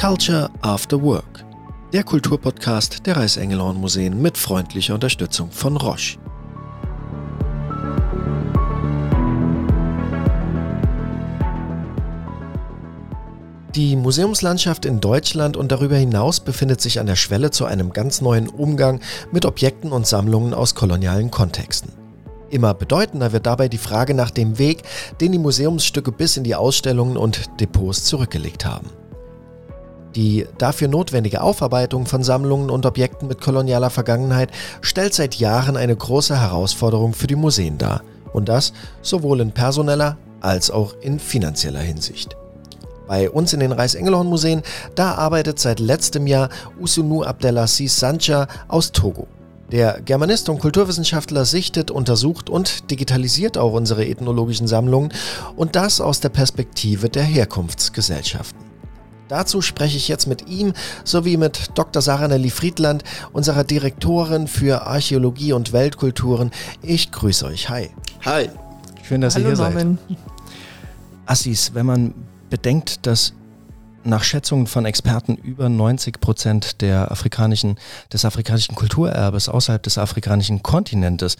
Culture after Work, der Kulturpodcast der Reiss-Engelhorn-Museen mit freundlicher Unterstützung von Roche. Die Museumslandschaft in Deutschland und darüber hinaus befindet sich an der Schwelle zu einem ganz neuen Umgang mit Objekten und Sammlungen aus kolonialen Kontexten. Immer bedeutender wird dabei die Frage nach dem Weg, den die Museumsstücke bis in die Ausstellungen und Depots zurückgelegt haben. Die dafür notwendige Aufarbeitung von Sammlungen und Objekten mit kolonialer Vergangenheit stellt seit Jahren eine große Herausforderung für die Museen dar. Und das sowohl in personeller als auch in finanzieller Hinsicht. Bei uns in den Reiss-Engelhorn-Museen, da arbeitet seit letztem Jahr Usunu Abdelaziz Sandja aus Togo. Der Germanist und Kulturwissenschaftler sichtet, untersucht und digitalisiert auch unsere ethnologischen Sammlungen und das aus der Perspektive der Herkunftsgesellschaften. Dazu spreche ich jetzt mit ihm sowie mit Dr. Sarah Nelly Friedland, unserer Direktorin für Archäologie und Weltkulturen. Ich grüße euch. Hi. Hi. Schön, dass ihr hier seid. Assis, wenn man bedenkt, dass nach Schätzungen von Experten über 90% des afrikanischen Kulturerbes außerhalb des afrikanischen Kontinentes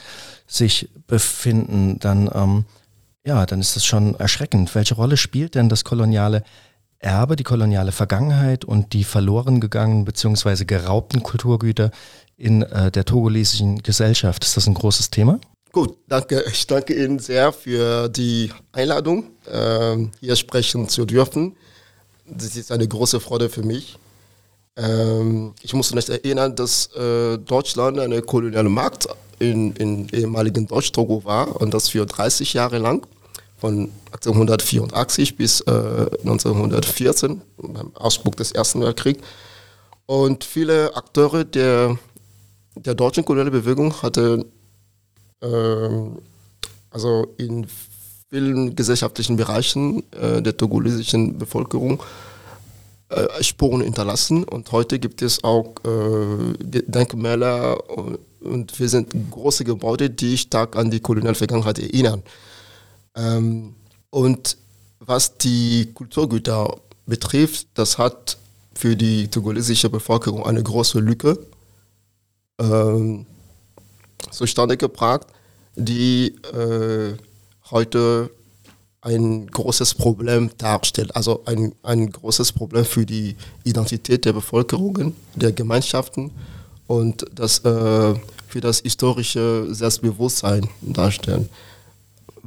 sich befinden, dann ist das schon erschreckend. Welche Rolle spielt denn das koloniale Erbe, die koloniale Vergangenheit und die verloren gegangenen bzw. geraubten Kulturgüter in der togolesischen Gesellschaft? Ist das ein großes Thema? Gut, danke. Ich danke Ihnen sehr für die Einladung, hier sprechen zu dürfen. Das ist eine große Freude für mich. Ich muss nicht erinnern, dass Deutschland eine koloniale Macht in ehemaligen Deutsch-Togo war und das für 30 Jahre lang, von 1884 bis 1914, beim Ausbruch des Ersten Weltkriegs. Und viele Akteure der deutschen kolonialen Bewegung hatten in vielen gesellschaftlichen Bereichen der togolesischen Bevölkerung Spuren hinterlassen. Und heute gibt es auch Denkmäler und wir sind große Gebäude, die stark an die koloniale Vergangenheit erinnern. Und was die Kulturgüter betrifft, das hat für die togolesische Bevölkerung eine große Lücke zustande gebracht, die heute ein großes Problem darstellt, also ein großes Problem für die Identität der Bevölkerungen, der Gemeinschaften und das für das historische Selbstbewusstsein darstellt.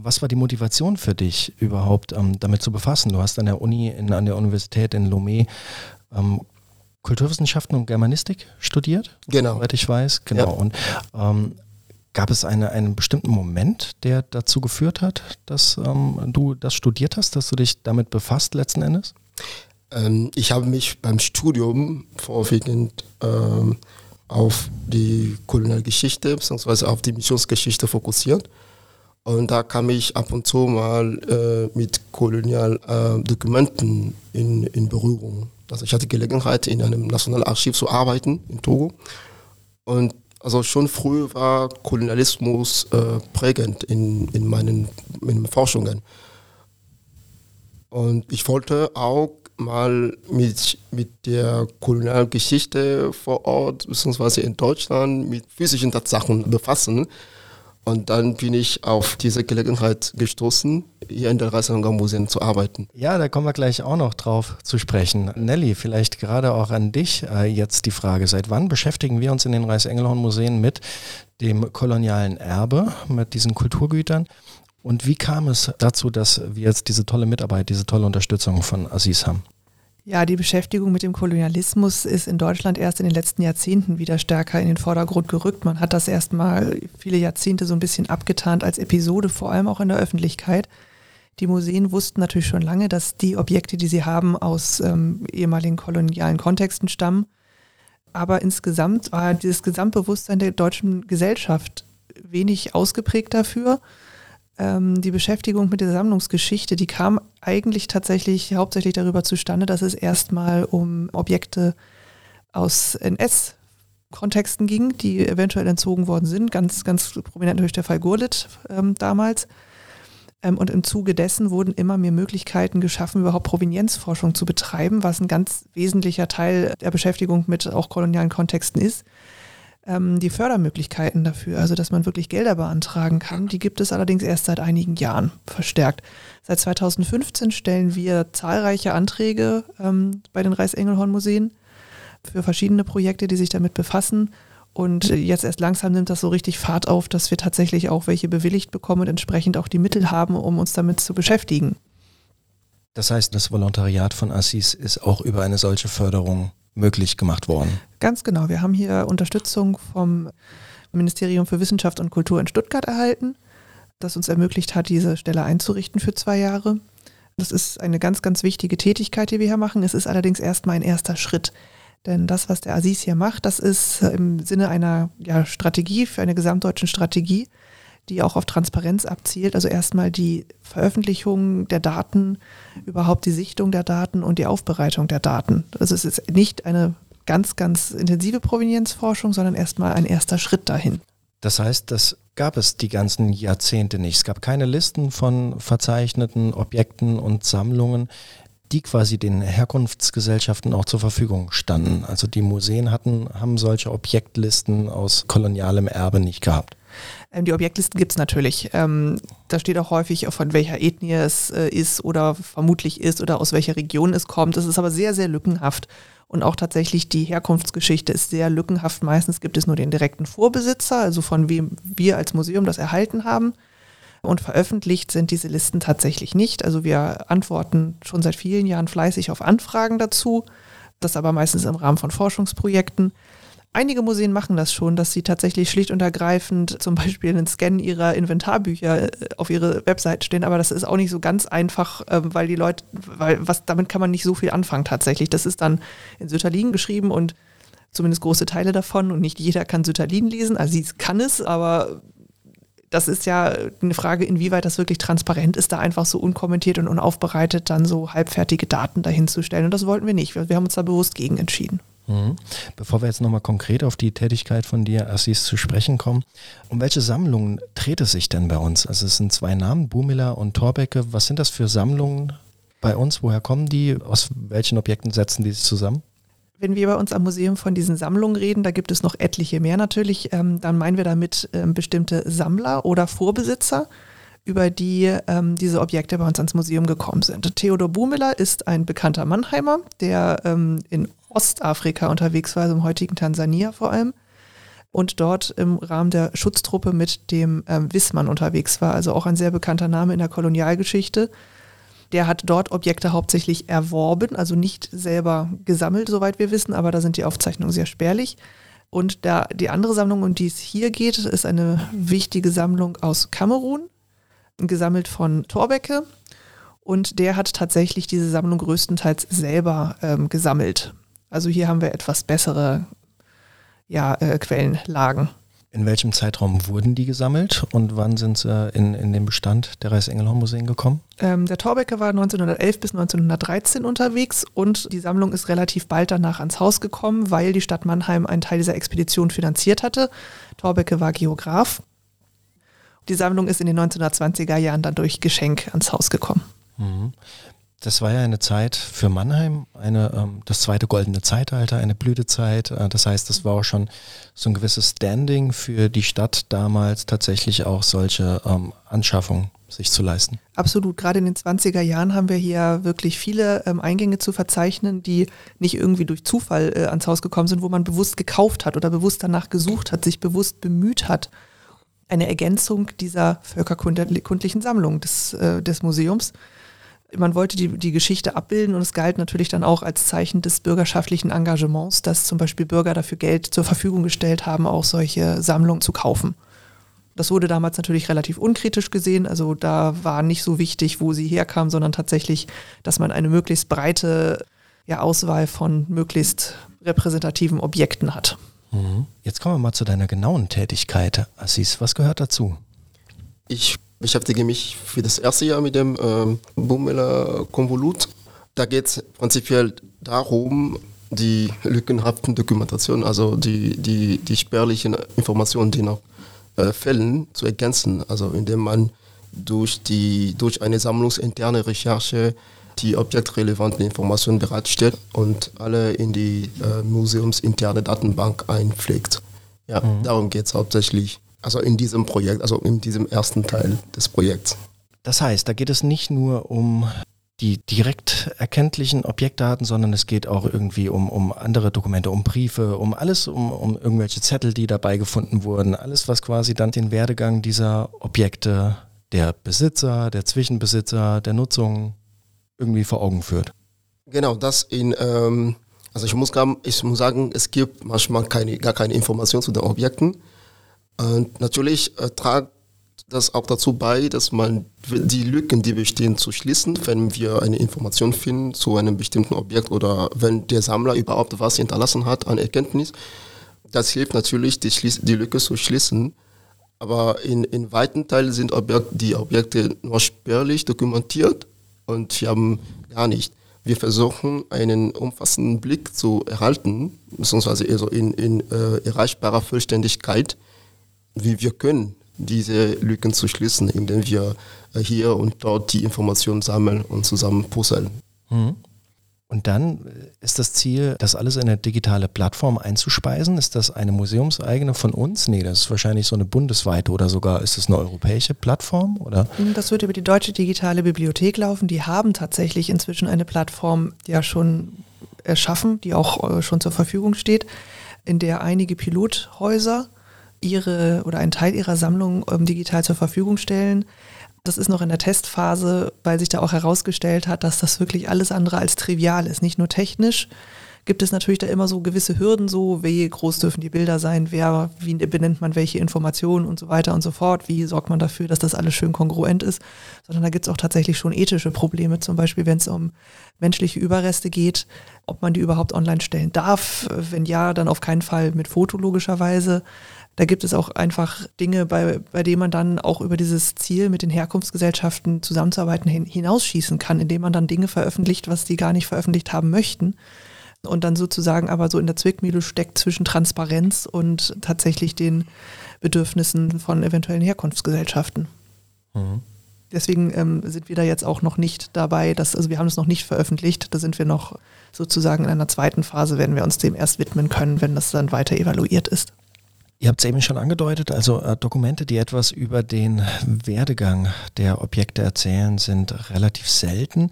Was war die Motivation für dich überhaupt, damit zu befassen? Du hast an der Universität in Lomé Kulturwissenschaften und Germanistik studiert, soweit ich weiß. Genau. Ja. Und gab es einen bestimmten Moment, der dazu geführt hat, dass du das studiert hast, dass du dich damit befasst letzten Endes? Ich habe mich beim Studium vorwiegend auf die Kolonialgeschichte bzw. auf die Missionsgeschichte fokussiert. Und da kam ich ab und zu mal mit Kolonialdokumenten in Berührung. Also ich hatte Gelegenheit, in einem Nationalarchiv zu arbeiten in Togo. Und also schon früh war Kolonialismus prägend in meinen Forschungen. Und ich wollte auch mal mit der Kolonialgeschichte vor Ort bzw. in Deutschland mit physischen Tatsachen befassen. Und dann bin ich auf diese Gelegenheit gestoßen, hier in den Reiss-Engelhorn-Museen zu arbeiten. Ja, da kommen wir gleich auch noch drauf zu sprechen. Nelly, vielleicht gerade auch an dich jetzt die Frage, seit wann beschäftigen wir uns in den Reiss-Engelhorn-Museen mit dem kolonialen Erbe, mit diesen Kulturgütern? Und wie kam es dazu, dass wir jetzt diese tolle Mitarbeit, diese tolle Unterstützung von Aziz haben? Ja, die Beschäftigung mit dem Kolonialismus ist in Deutschland erst in den letzten Jahrzehnten wieder stärker in den Vordergrund gerückt. Man hat das erst mal viele Jahrzehnte so ein bisschen abgetan als Episode, vor allem auch in der Öffentlichkeit. Die Museen wussten natürlich schon lange, dass die Objekte, die sie haben, aus ehemaligen kolonialen Kontexten stammen. Aber insgesamt war dieses Gesamtbewusstsein der deutschen Gesellschaft wenig ausgeprägt dafür. Die Beschäftigung mit der Sammlungsgeschichte, die kam eigentlich tatsächlich hauptsächlich darüber zustande, dass es erstmal um Objekte aus NS-Kontexten ging, die eventuell entzogen worden sind. Ganz, ganz prominent natürlich der Fall Gurlitt damals. Und im Zuge dessen wurden immer mehr Möglichkeiten geschaffen, überhaupt Provenienzforschung zu betreiben, was ein ganz wesentlicher Teil der Beschäftigung mit auch kolonialen Kontexten ist. Die Fördermöglichkeiten dafür, also dass man wirklich Gelder beantragen kann, die gibt es allerdings erst seit einigen Jahren verstärkt. Seit 2015 stellen wir zahlreiche Anträge bei den Reiss-Engelhorn-Museen für verschiedene Projekte, die sich damit befassen. Und jetzt erst langsam nimmt das so richtig Fahrt auf, dass wir tatsächlich auch welche bewilligt bekommen und entsprechend auch die Mittel haben, um uns damit zu beschäftigen. Das heißt, das Volontariat von Assis ist auch über eine solche Förderung möglich gemacht worden. Ganz genau. Wir haben hier Unterstützung vom Ministerium für Wissenschaft und Kultur in Stuttgart erhalten, das uns ermöglicht hat, diese Stelle einzurichten für 2 Jahre. Das ist eine ganz, ganz wichtige Tätigkeit, die wir hier machen. Es ist allerdings erstmal ein erster Schritt. Denn das, was der Assis hier macht, das ist im Sinne einer Strategie, für eine gesamtdeutschen Strategie, die auch auf Transparenz abzielt, also erstmal die Veröffentlichung der Daten, überhaupt die Sichtung der Daten und die Aufbereitung der Daten. Also es ist nicht eine ganz, ganz intensive Provenienzforschung, sondern erstmal ein erster Schritt dahin. Das heißt, das gab es die ganzen Jahrzehnte nicht. Es gab keine Listen von verzeichneten Objekten und Sammlungen, die quasi den Herkunftsgesellschaften auch zur Verfügung standen. Also die Museen haben solche Objektlisten aus kolonialem Erbe nicht gehabt. Die Objektlisten gibt es natürlich. Da steht auch häufig, von welcher Ethnie es ist oder vermutlich ist oder aus welcher Region es kommt. Das ist aber sehr, sehr lückenhaft. Und auch tatsächlich die Herkunftsgeschichte ist sehr lückenhaft. Meistens gibt es nur den direkten Vorbesitzer, also von wem wir als Museum das erhalten haben. Und veröffentlicht sind diese Listen tatsächlich nicht. Also wir antworten schon seit vielen Jahren fleißig auf Anfragen dazu, das aber meistens im Rahmen von Forschungsprojekten. Einige Museen machen das schon, dass sie tatsächlich schlicht und ergreifend zum Beispiel einen Scan ihrer Inventarbücher auf ihre Website stellen, aber das ist auch nicht so ganz einfach, weil die Leute, damit kann man nicht so viel anfangen tatsächlich. Das ist dann in Sütterlin geschrieben und zumindest große Teile davon, und nicht jeder kann Sütterlin lesen, also sie kann es, aber... Das ist ja eine Frage, inwieweit das wirklich transparent ist, da einfach so unkommentiert und unaufbereitet dann so halbfertige Daten dahinzustellen. Und das wollten wir nicht. Wir haben uns da bewusst gegen entschieden. Bevor wir jetzt nochmal konkret auf die Tätigkeit von dir, Assis, zu sprechen kommen, um welche Sammlungen dreht es sich denn bei uns? Also es sind 2 Namen, Bumiller und Thorbecke. Was sind das für Sammlungen bei uns? Woher kommen die? Aus welchen Objekten setzen die sich zusammen? Wenn wir bei uns am Museum von diesen Sammlungen reden, da gibt es noch etliche mehr natürlich, dann meinen wir damit bestimmte Sammler oder Vorbesitzer, über die diese Objekte bei uns ans Museum gekommen sind. Theodor Bumiller ist ein bekannter Mannheimer, der in Ostafrika unterwegs war, also im heutigen Tansania vor allem, und dort im Rahmen der Schutztruppe mit dem Wissmann unterwegs war, also auch ein sehr bekannter Name in der Kolonialgeschichte. Der hat dort Objekte hauptsächlich erworben, also nicht selber gesammelt, soweit wir wissen, aber da sind die Aufzeichnungen sehr spärlich. Und die andere Sammlung, um die es hier geht, ist eine wichtige Sammlung aus Kamerun, gesammelt von Thorbecke. Und der hat tatsächlich diese Sammlung größtenteils selber gesammelt. Also hier haben wir etwas bessere Quellenlagen. In welchem Zeitraum wurden die gesammelt und wann sind sie in den Bestand der Reiss-Engelhorn-Museen gekommen? Der Thorbecke war 1911 bis 1913 unterwegs und die Sammlung ist relativ bald danach ans Haus gekommen, weil die Stadt Mannheim einen Teil dieser Expedition finanziert hatte. Thorbecke war Geograf. Die Sammlung ist in den 1920er Jahren dann durch Geschenk ans Haus gekommen. Mhm. Das war ja eine Zeit für Mannheim, das zweite goldene Zeitalter, eine Blütezeit. Das heißt, das war auch schon so ein gewisses Standing für die Stadt damals, tatsächlich auch solche Anschaffungen sich zu leisten. Absolut. Gerade in den 20er Jahren haben wir hier wirklich viele Eingänge zu verzeichnen, die nicht irgendwie durch Zufall ans Haus gekommen sind, wo man bewusst gekauft hat oder bewusst danach gesucht hat, sich bewusst bemüht hat. Eine Ergänzung dieser völkerkundlichen Sammlung des Museums. Man wollte die Geschichte abbilden und es galt natürlich dann auch als Zeichen des bürgerschaftlichen Engagements, dass zum Beispiel Bürger dafür Geld zur Verfügung gestellt haben, auch solche Sammlungen zu kaufen. Das wurde damals natürlich relativ unkritisch gesehen, also da war nicht so wichtig, wo sie herkam, sondern tatsächlich, dass man eine möglichst breite Auswahl von möglichst repräsentativen Objekten hat. Jetzt kommen wir mal zu deiner genauen Tätigkeit, Assis. Was gehört dazu? Ich beschäftige mich für das erste Jahr mit dem Bumiller-Konvolut. Da geht es prinzipiell darum, die lückenhaften Dokumentationen, also die spärlichen Informationen, die noch fehlen, zu ergänzen. Also indem man durch eine sammlungsinterne Recherche die objektrelevanten Informationen bereitstellt und alle in die museumsinterne Datenbank einpflegt. Ja, darum geht es hauptsächlich. Also in diesem Projekt, also in diesem ersten Teil des Projekts. Das heißt, da geht es nicht nur um die direkt erkenntlichen Objektdaten, sondern es geht auch irgendwie um andere Dokumente, um Briefe, um alles, um irgendwelche Zettel, die dabei gefunden wurden. Alles, was quasi dann den Werdegang dieser Objekte, der Besitzer, der Zwischenbesitzer, der Nutzung irgendwie vor Augen führt. Genau, das in... Also ich muss sagen, es gibt manchmal gar keine Informationen zu den Objekten. Und natürlich tragt das auch dazu bei, dass man die Lücken, die bestehen, zu schließen, wenn wir eine Information finden zu einem bestimmten Objekt oder wenn der Sammler überhaupt was hinterlassen hat an Erkenntnis. Das hilft natürlich, die Lücke zu schließen. Aber in weiten Teilen sind die Objekte nur spärlich dokumentiert und wir haben gar nicht. Wir versuchen, einen umfassenden Blick zu erhalten, beziehungsweise also in erreichbarer Vollständigkeit, wie wir können, diese Lücken zu schließen, indem wir hier und dort die Informationen sammeln und zusammen puzzeln. Und dann ist das Ziel, das alles in eine digitale Plattform einzuspeisen? Ist das eine museumseigene von uns? Nee, das ist wahrscheinlich so eine bundesweite oder sogar ist das eine europäische Plattform? Oder? Das wird über die Deutsche Digitale Bibliothek laufen. Die haben tatsächlich inzwischen eine Plattform ja schon erschaffen, die auch schon zur Verfügung steht, in der einige Pilothäuser ihre oder einen Teil ihrer Sammlung digital zur Verfügung stellen. Das ist noch in der Testphase, weil sich da auch herausgestellt hat, dass das wirklich alles andere als trivial ist. Nicht nur technisch gibt es natürlich da immer so gewisse Hürden, so wie groß dürfen die Bilder sein, wie benennt man welche Informationen und so weiter und so fort, wie sorgt man dafür, dass das alles schön kongruent ist, sondern da gibt es auch tatsächlich schon ethische Probleme, zum Beispiel wenn es um menschliche Überreste geht, ob man die überhaupt online stellen darf, wenn ja, dann auf keinen Fall mit Foto logischerweise. Da gibt es auch einfach Dinge, bei denen man dann auch über dieses Ziel mit den Herkunftsgesellschaften zusammenzuarbeiten hinausschießen kann, indem man dann Dinge veröffentlicht, was die gar nicht veröffentlicht haben möchten und dann sozusagen aber so in der Zwickmühle steckt zwischen Transparenz und tatsächlich den Bedürfnissen von eventuellen Herkunftsgesellschaften. Mhm. Deswegen sind wir da jetzt auch noch nicht dabei, also wir haben es noch nicht veröffentlicht, da sind wir noch sozusagen in einer zweiten Phase, werden wir uns dem erst widmen können, wenn das dann weiter evaluiert ist. Ihr habt es eben schon angedeutet, also Dokumente, die etwas über den Werdegang der Objekte erzählen, sind relativ selten.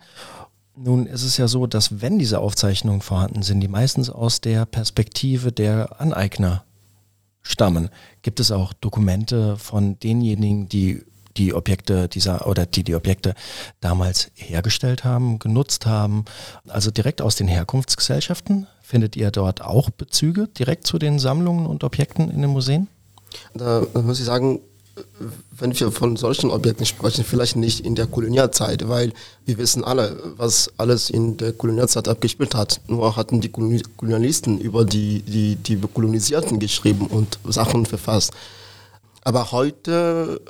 Nun ist es ja so, dass wenn diese Aufzeichnungen vorhanden sind, die meistens aus der Perspektive der Aneigner stammen. Gibt es auch Dokumente von denjenigen, die die Objekte die Objekte damals hergestellt haben, genutzt haben, also direkt aus den Herkunftsgesellschaften? Findet ihr dort auch Bezüge direkt zu den Sammlungen und Objekten in den Museen? Da muss ich sagen, wenn wir von solchen Objekten sprechen, vielleicht nicht in der Kolonialzeit, weil wir wissen alle, was alles in der Kolonialzeit abgespielt hat. Nur hatten die Kolonialisten über die Kolonisierten geschrieben und Sachen verfasst. Aber heute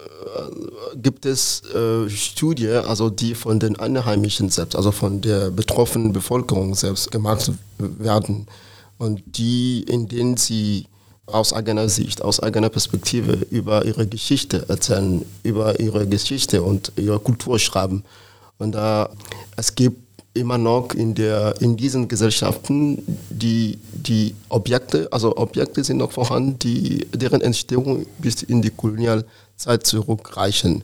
gibt es Studien, also die von den Einheimischen selbst, also von der betroffenen Bevölkerung selbst gemacht werden und die, in denen sie aus eigener Sicht, aus eigener Perspektive über ihre Geschichte erzählen, über ihre Geschichte und ihre Kultur schreiben. Und es gibt immer noch in diesen Gesellschaften die Objekte, also Objekte sind noch vorhanden, deren Entstehung bis in die Kolonialzeit zurückreichen.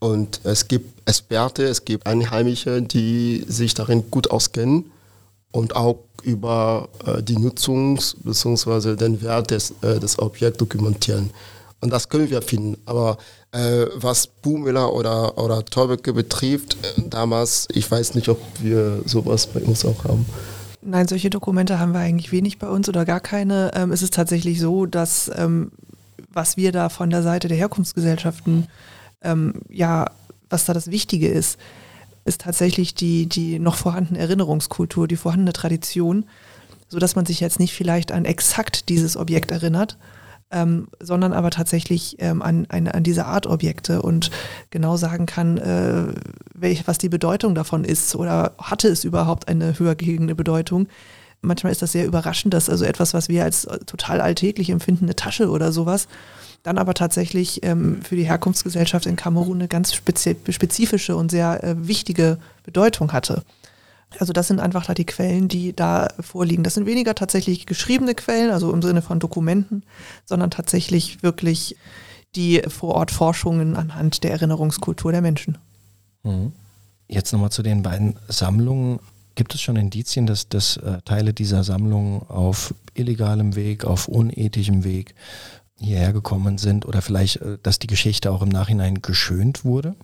Und es gibt Experten, es gibt Einheimische, die sich darin gut auskennen und auch über die Nutzung bzw. den Wert des Objekts dokumentieren. Und das können wir finden, aber was Bumiller oder Thorbecke betrifft, damals, ich weiß nicht, ob wir sowas bei uns auch haben. Nein, solche Dokumente haben wir eigentlich wenig bei uns oder gar keine. Es ist tatsächlich so, dass was wir da von der Seite der Herkunftsgesellschaften, was da das Wichtige ist tatsächlich die noch vorhandene Erinnerungskultur, die vorhandene Tradition, sodass man sich jetzt nicht vielleicht an exakt dieses Objekt erinnert, sondern aber tatsächlich an diese Art Objekte und genau sagen kann, was die Bedeutung davon ist oder hatte es überhaupt eine höhergehende Bedeutung. Manchmal ist das sehr überraschend, dass also etwas, was wir als total alltäglich empfinden, eine Tasche oder sowas, dann aber tatsächlich für die Herkunftsgesellschaft in Kamerun eine ganz spezifische und sehr wichtige Bedeutung hatte. Also das sind einfach da die Quellen, die da vorliegen. Das sind weniger tatsächlich geschriebene Quellen, also im Sinne von Dokumenten, sondern tatsächlich wirklich die Vorortforschungen anhand der Erinnerungskultur der Menschen. Jetzt nochmal zu den beiden Sammlungen. Gibt es schon Indizien, dass Teile dieser Sammlung auf illegalem Weg, auf unethischem Weg hierher gekommen sind oder vielleicht, dass die Geschichte auch im Nachhinein geschönt wurde?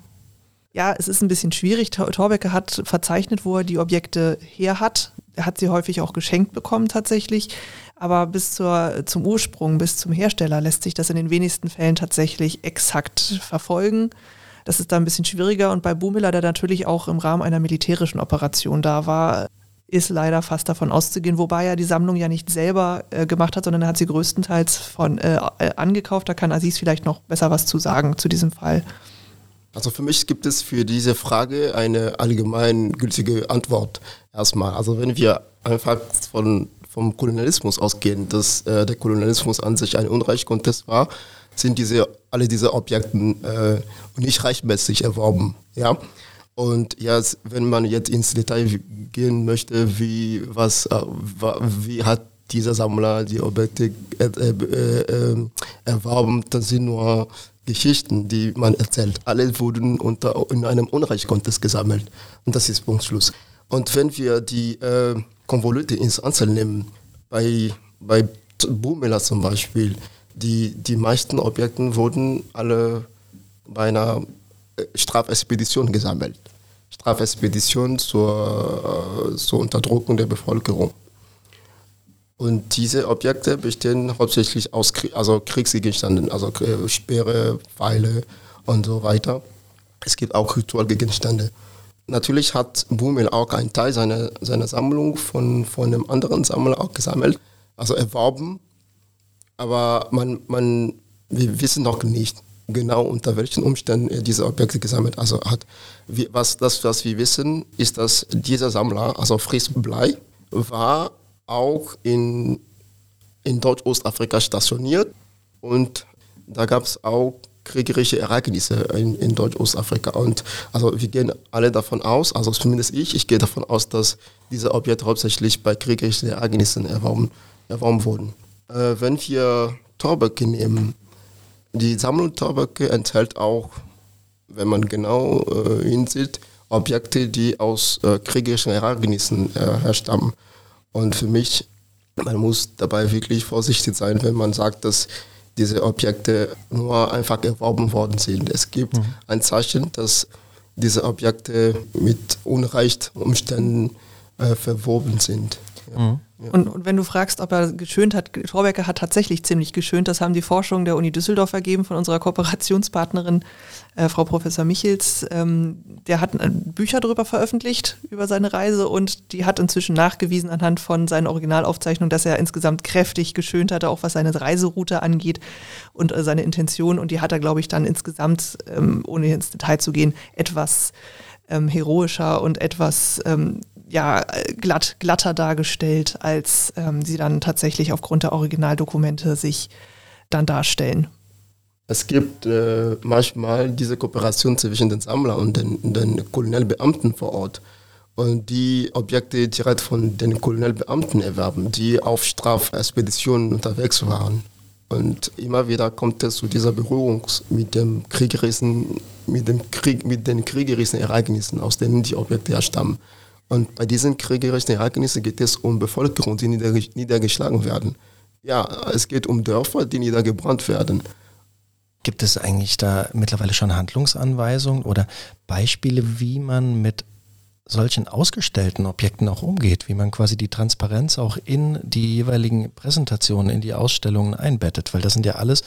Ja, es ist ein bisschen schwierig. Thorbecke hat verzeichnet, wo er die Objekte her hat. Er hat sie häufig auch geschenkt bekommen tatsächlich. Aber bis zum Ursprung, bis zum Hersteller lässt sich das in den wenigsten Fällen tatsächlich exakt verfolgen. Das ist da ein bisschen schwieriger und bei Bumiller, der natürlich auch im Rahmen einer militärischen Operation da war, ist leider fast davon auszugehen, wobei er die Sammlung ja nicht selber gemacht hat, sondern er hat sie größtenteils von angekauft. Da kann Aziz vielleicht noch besser was zu sagen zu diesem Fall. Also für mich gibt es für diese Frage eine allgemeingültige Antwort erstmal. Also wenn wir einfach vom Kolonialismus ausgehen, dass der Kolonialismus an sich ein Unreichskontest war, sind alle diese Objekte nicht rechtmäßig erworben. Ja? Und ja, wenn man jetzt ins Detail gehen möchte, wie hat dieser Sammler die Objekte erworben, das sind nur Geschichten, die man erzählt. Alle wurden in einem Unrechtskontext gesammelt. Und das ist Punkt Schluss. Und wenn wir die Konvolute ins Einzelne nehmen, bei Bumiller zum Beispiel, die meisten Objekte wurden alle bei einer Strafexpedition gesammelt. Strafexpedition zur Unterdrückung der Bevölkerung. Und diese Objekte bestehen hauptsächlich aus Kriegsgegenständen, also Speere, Pfeile und so weiter. Es gibt auch Ritualgegenstände. Natürlich hat Bumiller auch einen Teil seiner Sammlung von einem anderen Sammler auch gesammelt, also erworben. Aber wir wissen noch nicht genau, unter welchen Umständen er diese Objekte gesammelt hat. Was wir wissen, ist, dass dieser Sammler, also Friesblei, war auch in Deutsch-Ostafrika stationiert. Und da gab es auch kriegerische Ereignisse in Deutsch-Ostafrika. Und also wir gehen alle davon aus, also zumindest ich gehe davon aus, dass diese Objekte hauptsächlich bei kriegerischen Ereignissen erworben wurden. Wenn wir Thorbecke nehmen, die Sammlung Thorbecke enthält auch, wenn man genau hinsieht, Objekte, die aus kriegerischen Ereignissen herstammen. Und für mich, man muss dabei wirklich vorsichtig sein, wenn man sagt, dass diese Objekte nur einfach erworben worden sind. Es gibt ein Zeichen, dass diese Objekte mit unrechten Umständen verwoben sind. Ja. Ja. Und wenn du fragst, ob er geschönt hat, Thorbecke hat tatsächlich ziemlich geschönt. Das haben die Forschungen der Uni Düsseldorf ergeben von unserer Kooperationspartnerin, Frau Professor Michels. Der hat Bücher darüber veröffentlicht, über seine Reise, und die hat inzwischen nachgewiesen anhand von seinen Originalaufzeichnungen, dass er insgesamt kräftig geschönt hatte, auch was seine Reiseroute angeht und seine Intention. Und die hat er, glaube ich, dann insgesamt, ohne ins Detail zu gehen, etwas heroischer und etwas glatter dargestellt, als sie dann tatsächlich aufgrund der Originaldokumente sich dann darstellen. Es gibt manchmal diese Kooperation zwischen den Sammlern und den Kolonialbeamten vor Ort und die Objekte direkt von den Kolonialbeamten erwerben, die auf Strafexpeditionen unterwegs waren. Und immer wieder kommt es zu dieser Berührung mit den kriegerischen Ereignissen, aus denen die Objekte herstammen. Und bei diesen kriegerischen Ereignissen geht es um Bevölkerung, die niedergeschlagen werden. Ja, es geht um Dörfer, die niedergebrannt werden. Gibt es eigentlich da mittlerweile schon Handlungsanweisungen oder Beispiele, wie man mit solchen ausgestellten Objekten auch umgeht, wie man quasi die Transparenz auch in die jeweiligen Präsentationen, in die Ausstellungen einbettet? Weil das sind ja alles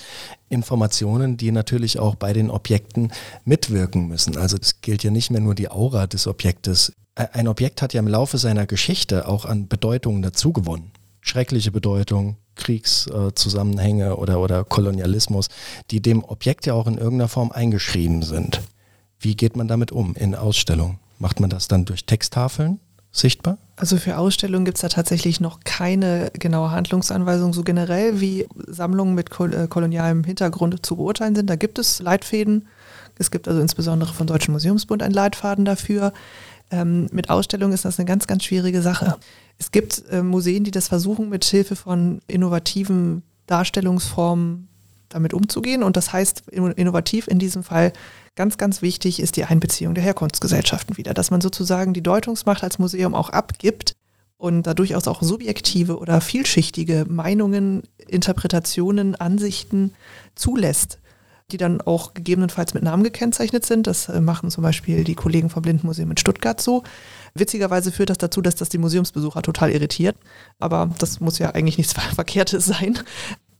Informationen, die natürlich auch bei den Objekten mitwirken müssen. Also es gilt ja nicht mehr nur die Aura des Objektes. Ein Objekt hat ja im Laufe seiner Geschichte auch an Bedeutungen dazugewonnen. Schreckliche Bedeutung, Kriegszusammenhänge oder Kolonialismus, die dem Objekt ja auch in irgendeiner Form eingeschrieben sind. Wie geht man damit um in Ausstellungen? Macht man das dann durch Texttafeln sichtbar? Also für Ausstellungen gibt es da tatsächlich noch keine genaue Handlungsanweisung, so generell wie Sammlungen mit kolonialem Hintergrund zu beurteilen sind. Da gibt es Leitfäden. Es gibt also insbesondere vom Deutschen Museumsbund einen Leitfaden dafür. Mit Ausstellungen ist das eine ganz, ganz schwierige Sache. Es gibt Museen, die das versuchen, mit Hilfe von innovativen Darstellungsformen damit umzugehen. Und das heißt, innovativ in diesem Fall, ganz, ganz wichtig ist die Einbeziehung der Herkunftsgesellschaften wieder, dass man sozusagen die Deutungsmacht als Museum auch abgibt und da durchaus auch subjektive oder vielschichtige Meinungen, Interpretationen, Ansichten zulässt, die dann auch gegebenenfalls mit Namen gekennzeichnet sind. Das machen zum Beispiel die Kollegen vom Blindenmuseum in Stuttgart so. Witzigerweise führt das dazu, dass das die Museumsbesucher total irritiert. Aber das muss ja eigentlich nichts Verkehrtes sein.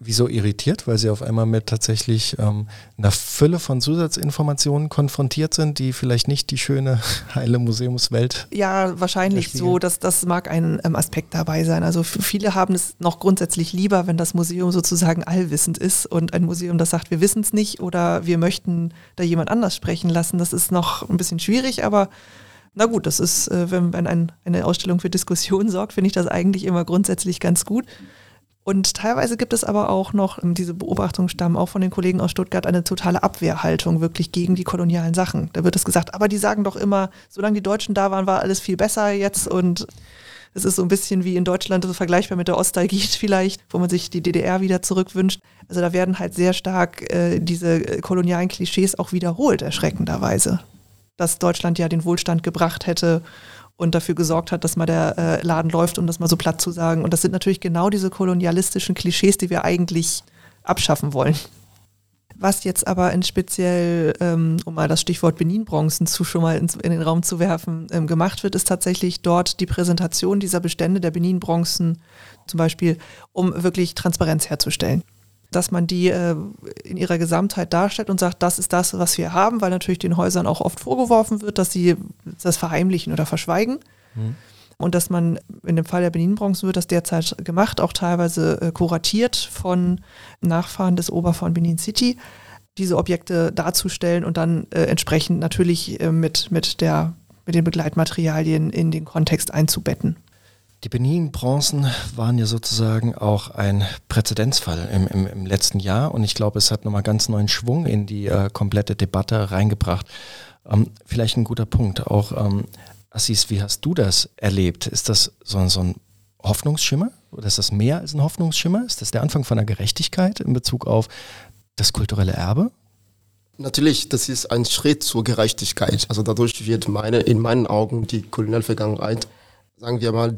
Wieso irritiert? Weil sie auf einmal mit tatsächlich einer Fülle von Zusatzinformationen konfrontiert sind, die vielleicht nicht die schöne, heile Museumswelt. Ja, wahrscheinlich so. Das mag ein Aspekt dabei sein. Also viele haben es noch grundsätzlich lieber, wenn das Museum sozusagen allwissend ist und ein Museum, das sagt, wir wissen es nicht oder wir möchten da jemand anders sprechen lassen. Das ist noch ein bisschen schwierig, aber na gut, das ist, wenn eine Ausstellung für Diskussion sorgt, finde ich das eigentlich immer grundsätzlich ganz gut. Und teilweise gibt es aber auch noch, diese Beobachtungen stammen auch von den Kollegen aus Stuttgart, eine totale Abwehrhaltung wirklich gegen die kolonialen Sachen. Da wird es gesagt, aber die sagen doch immer, solange die Deutschen da waren, war alles viel besser jetzt. Und es ist so ein bisschen wie in Deutschland, also vergleichbar mit der Ostalgie vielleicht, wo man sich die DDR wieder zurückwünscht. Also da werden halt sehr stark diese kolonialen Klischees auch wiederholt, erschreckenderweise. Dass Deutschland ja den Wohlstand gebracht hätte und dafür gesorgt hat, dass mal der Laden läuft, um das mal so platt zu sagen. Und das sind natürlich genau diese kolonialistischen Klischees, die wir eigentlich abschaffen wollen. Was jetzt aber in speziell, um mal das Stichwort Benin-Bronzen schon mal in den Raum zu werfen, gemacht wird, ist tatsächlich dort die Präsentation dieser Bestände der Benin-Bronzen zum Beispiel, um wirklich Transparenz herzustellen. Dass man die in ihrer Gesamtheit darstellt und sagt, das ist das, was wir haben, weil natürlich den Häusern auch oft vorgeworfen wird, dass sie das verheimlichen oder verschweigen. Mhm. Und dass man in dem Fall der Benin-Bronzen wird das derzeit gemacht, auch teilweise kuratiert von Nachfahren des Oba von Benin City, diese Objekte darzustellen und dann entsprechend natürlich mit den Begleitmaterialien in den Kontext einzubetten. Die Benin-Bronzen waren ja sozusagen auch ein Präzedenzfall im letzten Jahr und ich glaube, es hat nochmal ganz neuen Schwung in die komplette Debatte reingebracht. Vielleicht ein guter Punkt, auch Assis, wie hast du das erlebt? Ist das so ein Hoffnungsschimmer oder ist das mehr als ein Hoffnungsschimmer? Ist das der Anfang von einer Gerechtigkeit in Bezug auf das kulturelle Erbe? Natürlich, das ist ein Schritt zur Gerechtigkeit. Also dadurch wird in meinen Augen die koloniale Vergangenheit, sagen wir mal,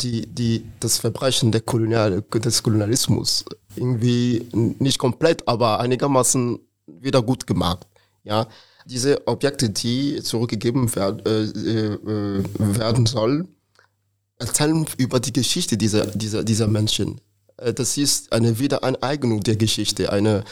das Verbrechen des Kolonialismus irgendwie nicht komplett, aber einigermaßen wieder gut gemacht. Ja? Diese Objekte, die zurückgegeben werden sollen, erzählen über die Geschichte dieser Menschen. Das ist eine Wiederaneignung der Geschichte, eine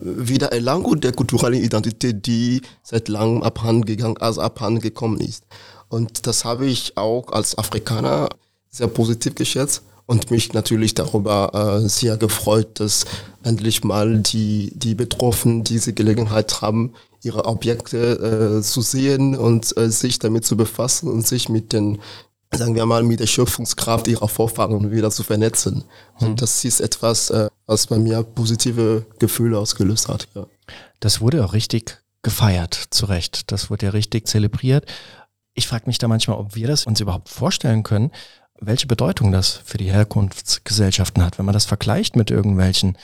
Wiedererlangung der kulturellen Identität, die seit langem abhandengekommen ist. Und das habe ich auch als Afrikaner sehr positiv geschätzt und mich natürlich darüber sehr gefreut, dass endlich mal die Betroffenen diese Gelegenheit haben, ihre Objekte zu sehen und sich damit zu befassen und sich mit der Schöpfungskraft ihrer Vorfahren wieder zu vernetzen. Und das ist etwas, was bei mir positive Gefühle ausgelöst hat. Ja. Das wurde auch richtig gefeiert, zu Recht. Das wurde ja richtig zelebriert. Ich frage mich da manchmal, ob wir das uns überhaupt vorstellen können, welche Bedeutung das für die Herkunftsgesellschaften hat, wenn man das vergleicht mit irgendwelchen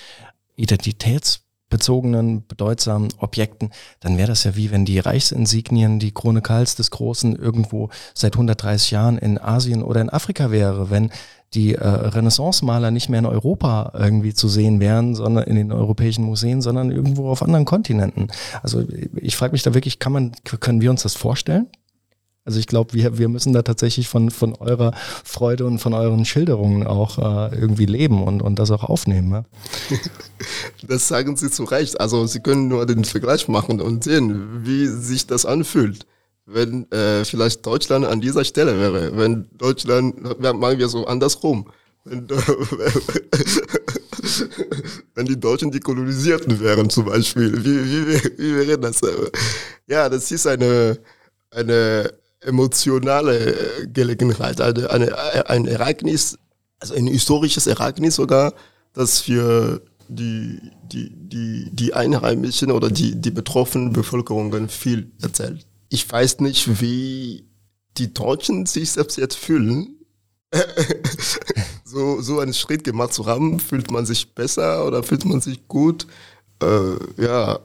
identitätsbezogenen, bedeutsamen Objekten, dann wäre das ja wie wenn die Reichsinsignien, die Krone Karls des Großen irgendwo seit 130 Jahren in Asien oder in Afrika wäre, wenn die Renaissance-Maler nicht mehr in Europa irgendwie zu sehen wären, sondern in den europäischen Museen, sondern irgendwo auf anderen Kontinenten. Also ich frage mich da wirklich, können wir uns das vorstellen? Also ich glaube, wir müssen da tatsächlich von eurer Freude und von euren Schilderungen auch irgendwie leben und das auch aufnehmen. Ne? Das sagen Sie zu Recht. Also Sie können nur den Vergleich machen und sehen, wie sich das anfühlt, wenn vielleicht Deutschland an dieser Stelle wäre. Wenn Deutschland, machen wir so andersrum. Wenn die Deutschen die Kolonisierten wären zum Beispiel. Wie wäre das? Ja, das ist eine emotionale Gelegenheit, ein Ereignis, also ein historisches Ereignis sogar, das für die Einheimischen oder die betroffenen Bevölkerungen viel erzählt. Ich weiß nicht, wie die Deutschen sich selbst jetzt fühlen. so einen Schritt gemacht zu haben, fühlt man sich besser oder fühlt man sich gut? Ja.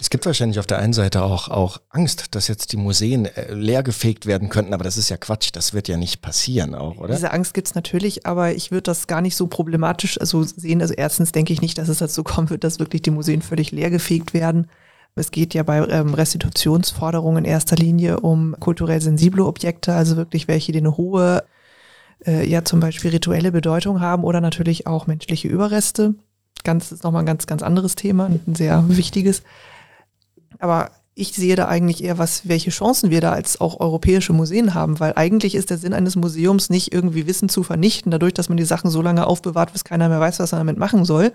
Es gibt wahrscheinlich auf der einen Seite auch Angst, dass jetzt die Museen leergefegt werden könnten, aber das ist ja Quatsch, das wird ja nicht passieren auch, oder? Diese Angst gibt es natürlich, aber ich würde das gar nicht so problematisch sehen. Also erstens denke ich nicht, dass es dazu kommen wird, dass wirklich die Museen völlig leergefegt werden. Es geht ja bei Restitutionsforderungen in erster Linie um kulturell sensible Objekte, also wirklich welche, die eine hohe, zum Beispiel rituelle Bedeutung haben oder natürlich auch menschliche Überreste. Das ist nochmal ein ganz, ganz anderes Thema, ein sehr wichtiges. Aber ich sehe da eigentlich eher, welche Chancen wir da als auch europäische Museen haben, weil eigentlich ist der Sinn eines Museums nicht irgendwie Wissen zu vernichten, dadurch, dass man die Sachen so lange aufbewahrt, bis keiner mehr weiß, was er damit machen soll,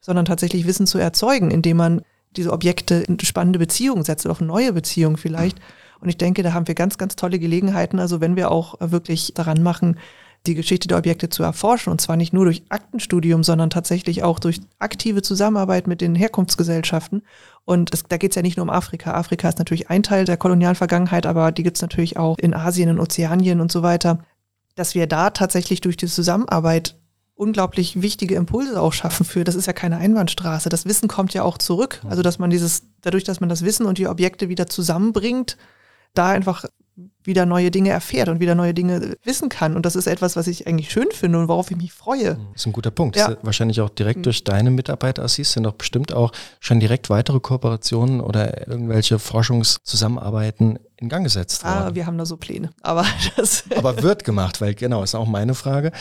sondern tatsächlich Wissen zu erzeugen, indem man diese Objekte in spannende Beziehungen setzt oder auch neue Beziehungen vielleicht. Und ich denke, da haben wir ganz, ganz tolle Gelegenheiten, also wenn wir auch wirklich daran machen, die Geschichte der Objekte zu erforschen, und zwar nicht nur durch Aktenstudium, sondern tatsächlich auch durch aktive Zusammenarbeit mit den Herkunftsgesellschaften. Und da geht es ja nicht nur um Afrika. Afrika ist natürlich ein Teil der kolonialen Vergangenheit, aber die gibt es natürlich auch in Asien, in Ozeanien und so weiter, dass wir da tatsächlich durch die Zusammenarbeit unglaublich wichtige Impulse auch schaffen für, das ist ja keine Einbahnstraße, das Wissen kommt ja auch zurück. Also dass man dadurch, dass man das Wissen und die Objekte wieder zusammenbringt, da einfach wieder neue Dinge erfährt und wieder neue Dinge wissen kann. Und das ist etwas, was ich eigentlich schön finde und worauf ich mich freue. Das ist ein guter Punkt. Ja. Das ist wahrscheinlich auch direkt durch deine Mitarbeit, Assis, sind doch bestimmt auch schon direkt weitere Kooperationen oder irgendwelche Forschungszusammenarbeiten in Gang gesetzt worden. Ah, wir haben da so Pläne. Aber wird gemacht, weil genau, ist auch meine Frage.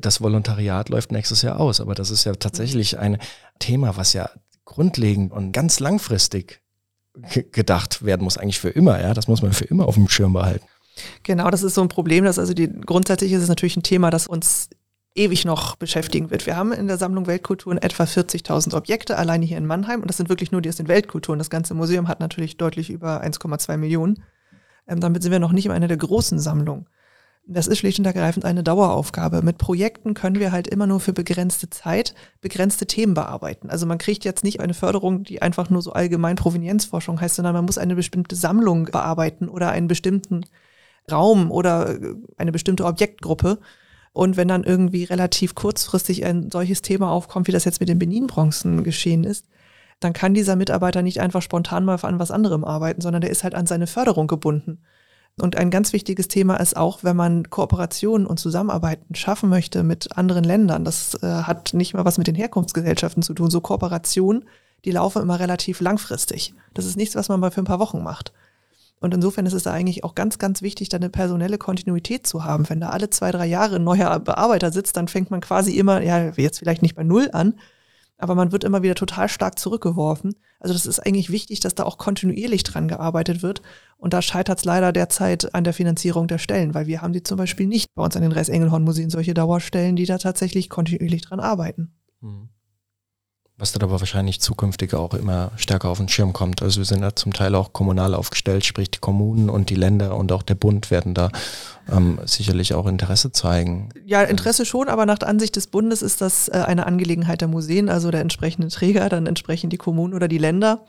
Das Volontariat läuft nächstes Jahr aus, aber das ist ja tatsächlich ein Thema, was ja grundlegend und ganz langfristig gedacht werden muss, eigentlich für immer, ja, das muss man für immer auf dem Schirm behalten. Genau, das ist so ein Problem, grundsätzlich ist es natürlich ein Thema, das uns ewig noch beschäftigen wird. Wir haben in der Sammlung Weltkulturen etwa 40.000 Objekte, alleine hier in Mannheim, und das sind wirklich nur die aus den Weltkulturen. Das ganze Museum hat natürlich deutlich über 1,2 Millionen. Damit sind wir noch nicht in einer der großen Sammlungen. Das ist schlicht und ergreifend eine Daueraufgabe. Mit Projekten können wir halt immer nur für begrenzte Zeit begrenzte Themen bearbeiten. Also man kriegt jetzt nicht eine Förderung, die einfach nur so allgemein Provenienzforschung heißt, sondern man muss eine bestimmte Sammlung bearbeiten oder einen bestimmten Raum oder eine bestimmte Objektgruppe. Und wenn dann irgendwie relativ kurzfristig ein solches Thema aufkommt, wie das jetzt mit den Benin-Bronzen geschehen ist, dann kann dieser Mitarbeiter nicht einfach spontan mal an was anderem arbeiten, sondern der ist halt an seine Förderung gebunden. Und ein ganz wichtiges Thema ist auch, wenn man Kooperationen und Zusammenarbeiten schaffen möchte mit anderen Ländern. Das hat nicht mal was mit den Herkunftsgesellschaften zu tun. So Kooperationen, die laufen immer relativ langfristig. Das ist nichts, was man mal für ein paar Wochen macht. Und insofern ist es da eigentlich auch ganz, ganz wichtig, da eine personelle Kontinuität zu haben. Wenn da alle 2-3 Jahre ein neuer Bearbeiter sitzt, dann fängt man quasi immer, ja, jetzt vielleicht nicht bei Null an, aber man wird immer wieder total stark zurückgeworfen. Also das ist eigentlich wichtig, dass da auch kontinuierlich dran gearbeitet wird. Und da scheitert es leider derzeit an der Finanzierung der Stellen, weil wir haben die zum Beispiel nicht bei uns an den Reiss-Engelhorn-Museen, solche Dauerstellen, die da tatsächlich kontinuierlich dran arbeiten. Was dann aber wahrscheinlich zukünftig auch immer stärker auf den Schirm kommt. Also wir sind da zum Teil auch kommunal aufgestellt, sprich die Kommunen und die Länder und auch der Bund werden da sicherlich auch Interesse zeigen. Ja, Interesse schon, aber nach der Ansicht des Bundes ist das eine Angelegenheit der Museen, also der entsprechenden Träger, dann entsprechend die Kommunen oder die Länder.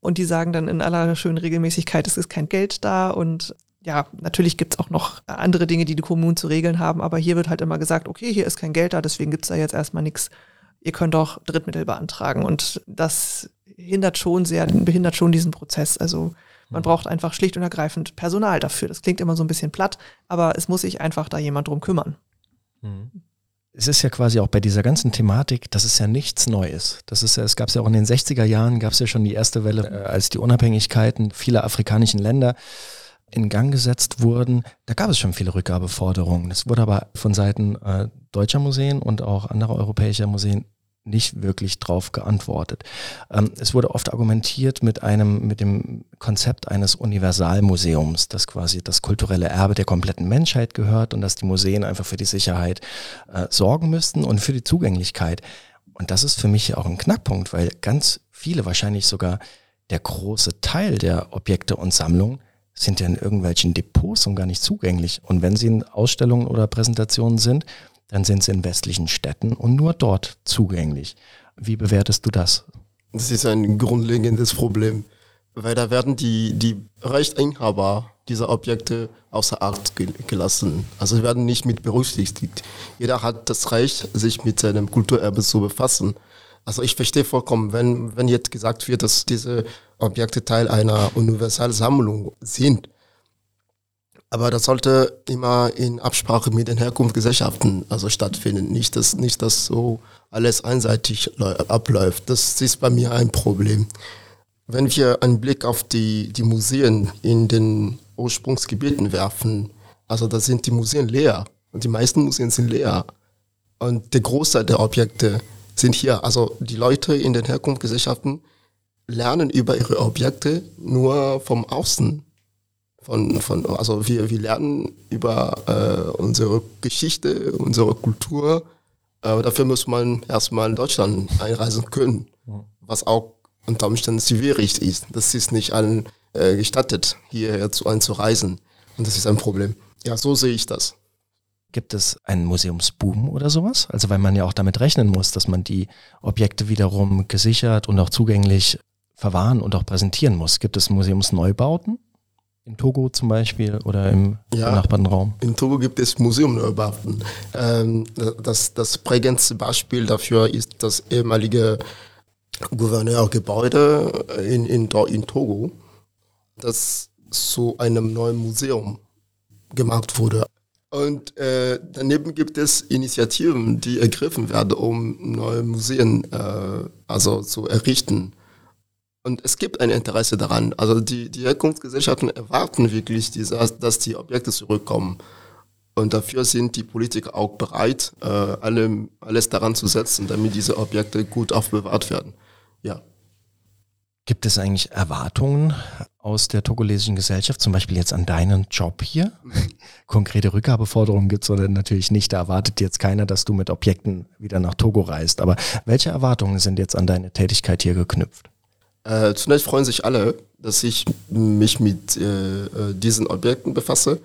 Und die sagen dann in aller schönen Regelmäßigkeit, es ist kein Geld da. Und ja, natürlich gibt es auch noch andere Dinge, die die Kommunen zu regeln haben. Aber hier wird halt immer gesagt, okay, hier ist kein Geld da, deswegen gibt es da jetzt erstmal nichts. Ihr könnt auch Drittmittel beantragen, und das behindert schon diesen Prozess. Also man braucht einfach schlicht und ergreifend Personal dafür. Das klingt immer so ein bisschen platt, aber es muss sich einfach da jemand drum kümmern. Es ist ja quasi auch bei dieser ganzen Thematik, das ist ja nichts Neues. Das ist ja, es gab es ja auch in den 60er Jahren, gab es ja schon die erste Welle, als die Unabhängigkeiten vieler afrikanischen Länder in Gang gesetzt wurden. Da gab es schon viele Rückgabeforderungen. Das wurde aber von Seiten deutscher Museen und auch anderer europäischer Museen nicht wirklich drauf geantwortet. Es wurde oft argumentiert mit dem Konzept eines Universalmuseums, dass quasi das kulturelle Erbe der kompletten Menschheit gehört und dass die Museen einfach für die Sicherheit sorgen müssten und für die Zugänglichkeit. Und das ist für mich auch ein Knackpunkt, weil ganz viele, wahrscheinlich sogar der große Teil der Objekte und Sammlungen, sind ja in irgendwelchen Depots und gar nicht zugänglich. Und wenn sie in Ausstellungen oder Präsentationen sind, dann sind sie in westlichen Städten und nur dort zugänglich. Wie bewertest du das? Das ist ein grundlegendes Problem, weil da werden die Rechteinhaber dieser Objekte außer Acht gelassen. Also sie werden nicht mit berücksichtigt. Jeder hat das Recht, sich mit seinem Kulturerbe zu befassen. Also ich verstehe vollkommen, wenn jetzt gesagt wird, dass diese Objekte Teil einer Universalsammlung sind. Aber das sollte immer in Absprache mit den Herkunftsgesellschaften also stattfinden. Nicht, dass so alles einseitig abläuft. Das ist bei mir ein Problem. Wenn wir einen Blick auf die Museen in den Ursprungsgebieten werfen, also da sind die Museen leer. Und die meisten Museen sind leer. Und der Großteil der Objekte sind hier. Also die Leute in den Herkunftsgesellschaften lernen über ihre Objekte nur vom Außen. Also wir lernen über unsere Geschichte, unsere Kultur. Dafür muss man erstmal in Deutschland einreisen können, was auch unter Umständen zivilrecht ist. Das ist nicht allen gestattet, hierher einzureisen. Und das ist ein Problem. Ja, so sehe ich das. Gibt es einen Museumsboom oder sowas? Also weil man ja auch damit rechnen muss, dass man die Objekte wiederum gesichert und auch zugänglich verwahren und auch präsentieren muss. Gibt es Museumsneubauten? In Togo zum Beispiel oder im benachbarten Raum? In Togo gibt es Museumsneubauten. Das prägendste Beispiel dafür ist das ehemalige Gouverneurgebäude in Togo, das zu einem neuen Museum gemacht wurde. Und daneben gibt es Initiativen, die ergriffen werden, um neue Museen zu errichten. Und es gibt ein Interesse daran. Also die Herkunftsgesellschaften erwarten wirklich, dass die Objekte zurückkommen. Und dafür sind die Politiker auch bereit, alles daran zu setzen, damit diese Objekte gut aufbewahrt werden. Ja. Gibt es eigentlich Erwartungen aus der togolesischen Gesellschaft, zum Beispiel jetzt an deinen Job hier? Konkrete Rückgabeforderungen gibt es oder natürlich nicht. Da erwartet jetzt keiner, dass du mit Objekten wieder nach Togo reist. Aber welche Erwartungen sind jetzt an deine Tätigkeit hier geknüpft? Zunächst freuen sich alle, dass ich mich mit diesen Objekten befasse.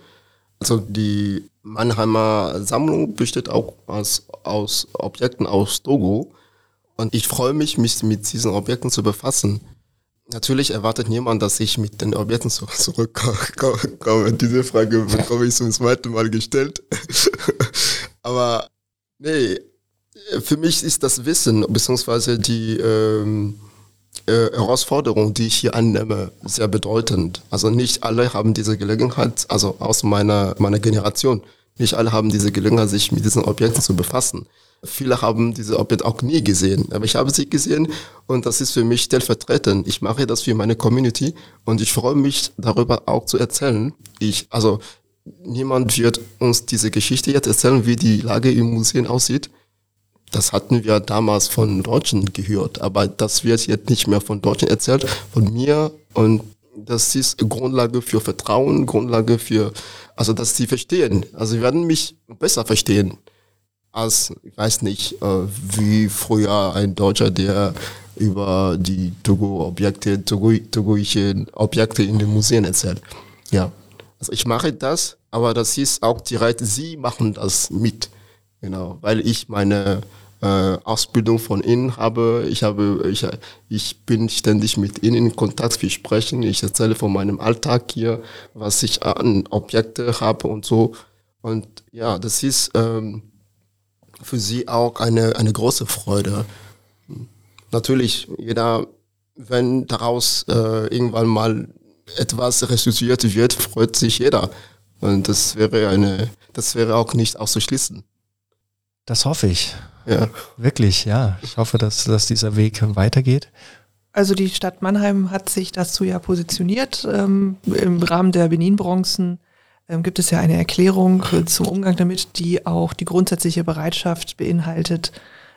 Also die Mannheimer Sammlung besteht auch aus Objekten aus Togo. Und ich freue mich, mich mit diesen Objekten zu befassen. Natürlich erwartet niemand, dass ich mit den Objekten zurückkomme. Diese Frage bekomme ich zum zweiten Mal gestellt. Aber nee, für mich ist das Wissen bzw. die Herausforderung, die ich hier annehme, sehr bedeutend. Also nicht alle haben diese Gelegenheit, also aus meiner Generation, nicht alle haben diese Gelegenheit, sich mit diesen Objekten zu befassen. Viele haben diese Objekte auch nie gesehen, aber ich habe sie gesehen und das ist für mich stellvertretend. Ich mache das für meine Community und ich freue mich darüber auch zu erzählen. Niemand wird uns diese Geschichte jetzt erzählen, wie die Lage im Museum aussieht. Das hatten wir damals von Deutschen gehört, aber das wird jetzt nicht mehr von Deutschen erzählt, von mir. Und das ist Grundlage für Vertrauen, Grundlage für, also dass sie verstehen. Also sie werden mich besser verstehen als, ich weiß nicht, wie früher ein Deutscher, der über die togoische Objekte in den Museen erzählt. Ja, also ich mache das, aber das ist auch direkt, sie machen das mit. Genau, weil ich meine Ausbildung von ihnen habe. Ich bin ständig mit ihnen in Kontakt, wir sprechen. Ich erzähle von meinem Alltag hier, was ich an Objekte habe und so. Und ja, das ist für sie auch eine große Freude. Natürlich, jeder, wenn daraus irgendwann mal etwas restituiert wird, freut sich jeder. Und das wäre auch nicht auszuschließen. Das hoffe ich. Ja. Wirklich, ja. Ich hoffe, dass dieser Weg weitergeht. Also die Stadt Mannheim hat sich dazu ja positioniert. Im Rahmen der Benin-Bronzen gibt es ja eine Erklärung zum Umgang damit, die auch die grundsätzliche Bereitschaft beinhaltet,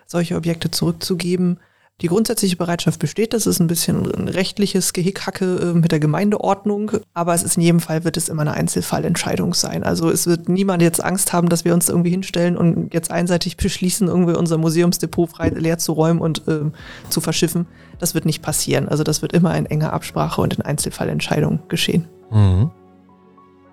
solche Objekte zurückzugeben. Die grundsätzliche Bereitschaft besteht, das ist ein bisschen ein rechtliches Gehickhacke mit der Gemeindeordnung, aber es ist in jedem Fall, wird es immer eine Einzelfallentscheidung sein. Also es wird niemand jetzt Angst haben, dass wir uns irgendwie hinstellen und jetzt einseitig beschließen, irgendwie unser Museumsdepot frei leer zu räumen und zu verschiffen. Das wird nicht passieren. Also das wird immer in enger Absprache und in Einzelfallentscheidung geschehen. Mhm.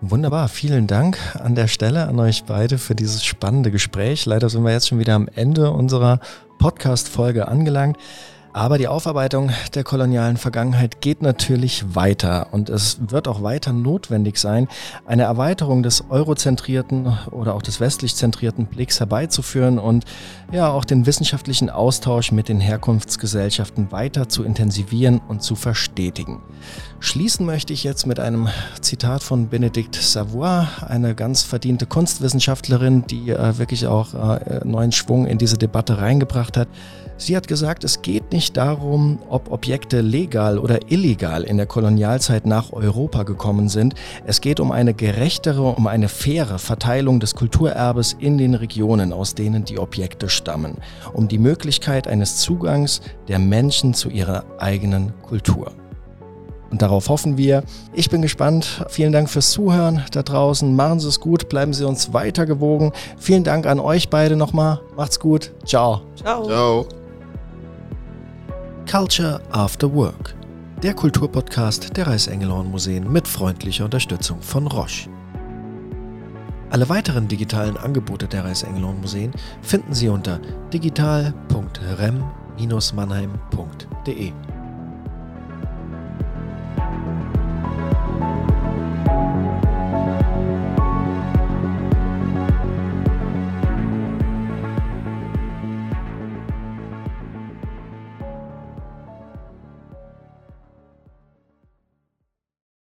Wunderbar, vielen Dank an der Stelle an euch beide für dieses spannende Gespräch. Leider sind wir jetzt schon wieder am Ende unserer Podcast-Folge angelangt. Aber die Aufarbeitung der kolonialen Vergangenheit geht natürlich weiter und es wird auch weiter notwendig sein, eine Erweiterung des eurozentrierten oder auch des westlich zentrierten Blicks herbeizuführen und ja auch den wissenschaftlichen Austausch mit den Herkunftsgesellschaften weiter zu intensivieren und zu verstetigen. Schließen möchte ich jetzt mit einem Zitat von Bénédicte Savoy, eine ganz verdiente Kunstwissenschaftlerin, die wirklich auch neuen Schwung in diese Debatte reingebracht hat. Sie hat gesagt, es geht nicht darum, ob Objekte legal oder illegal in der Kolonialzeit nach Europa gekommen sind. Es geht um eine gerechtere, um eine faire Verteilung des Kulturerbes in den Regionen, aus denen die Objekte stammen. Um die Möglichkeit eines Zugangs der Menschen zu ihrer eigenen Kultur. Und darauf hoffen wir. Ich bin gespannt. Vielen Dank fürs Zuhören da draußen. Machen Sie es gut. Bleiben Sie uns weiter gewogen. Vielen Dank an euch beide nochmal. Macht's gut. Ciao. Ciao. Ciao. Culture After Work, der Kulturpodcast der Reiss-Engelhorn-Museen mit freundlicher Unterstützung von Roche. Alle weiteren digitalen Angebote der Reiss-Engelhorn-Museen finden Sie unter digital.rem-mannheim.de.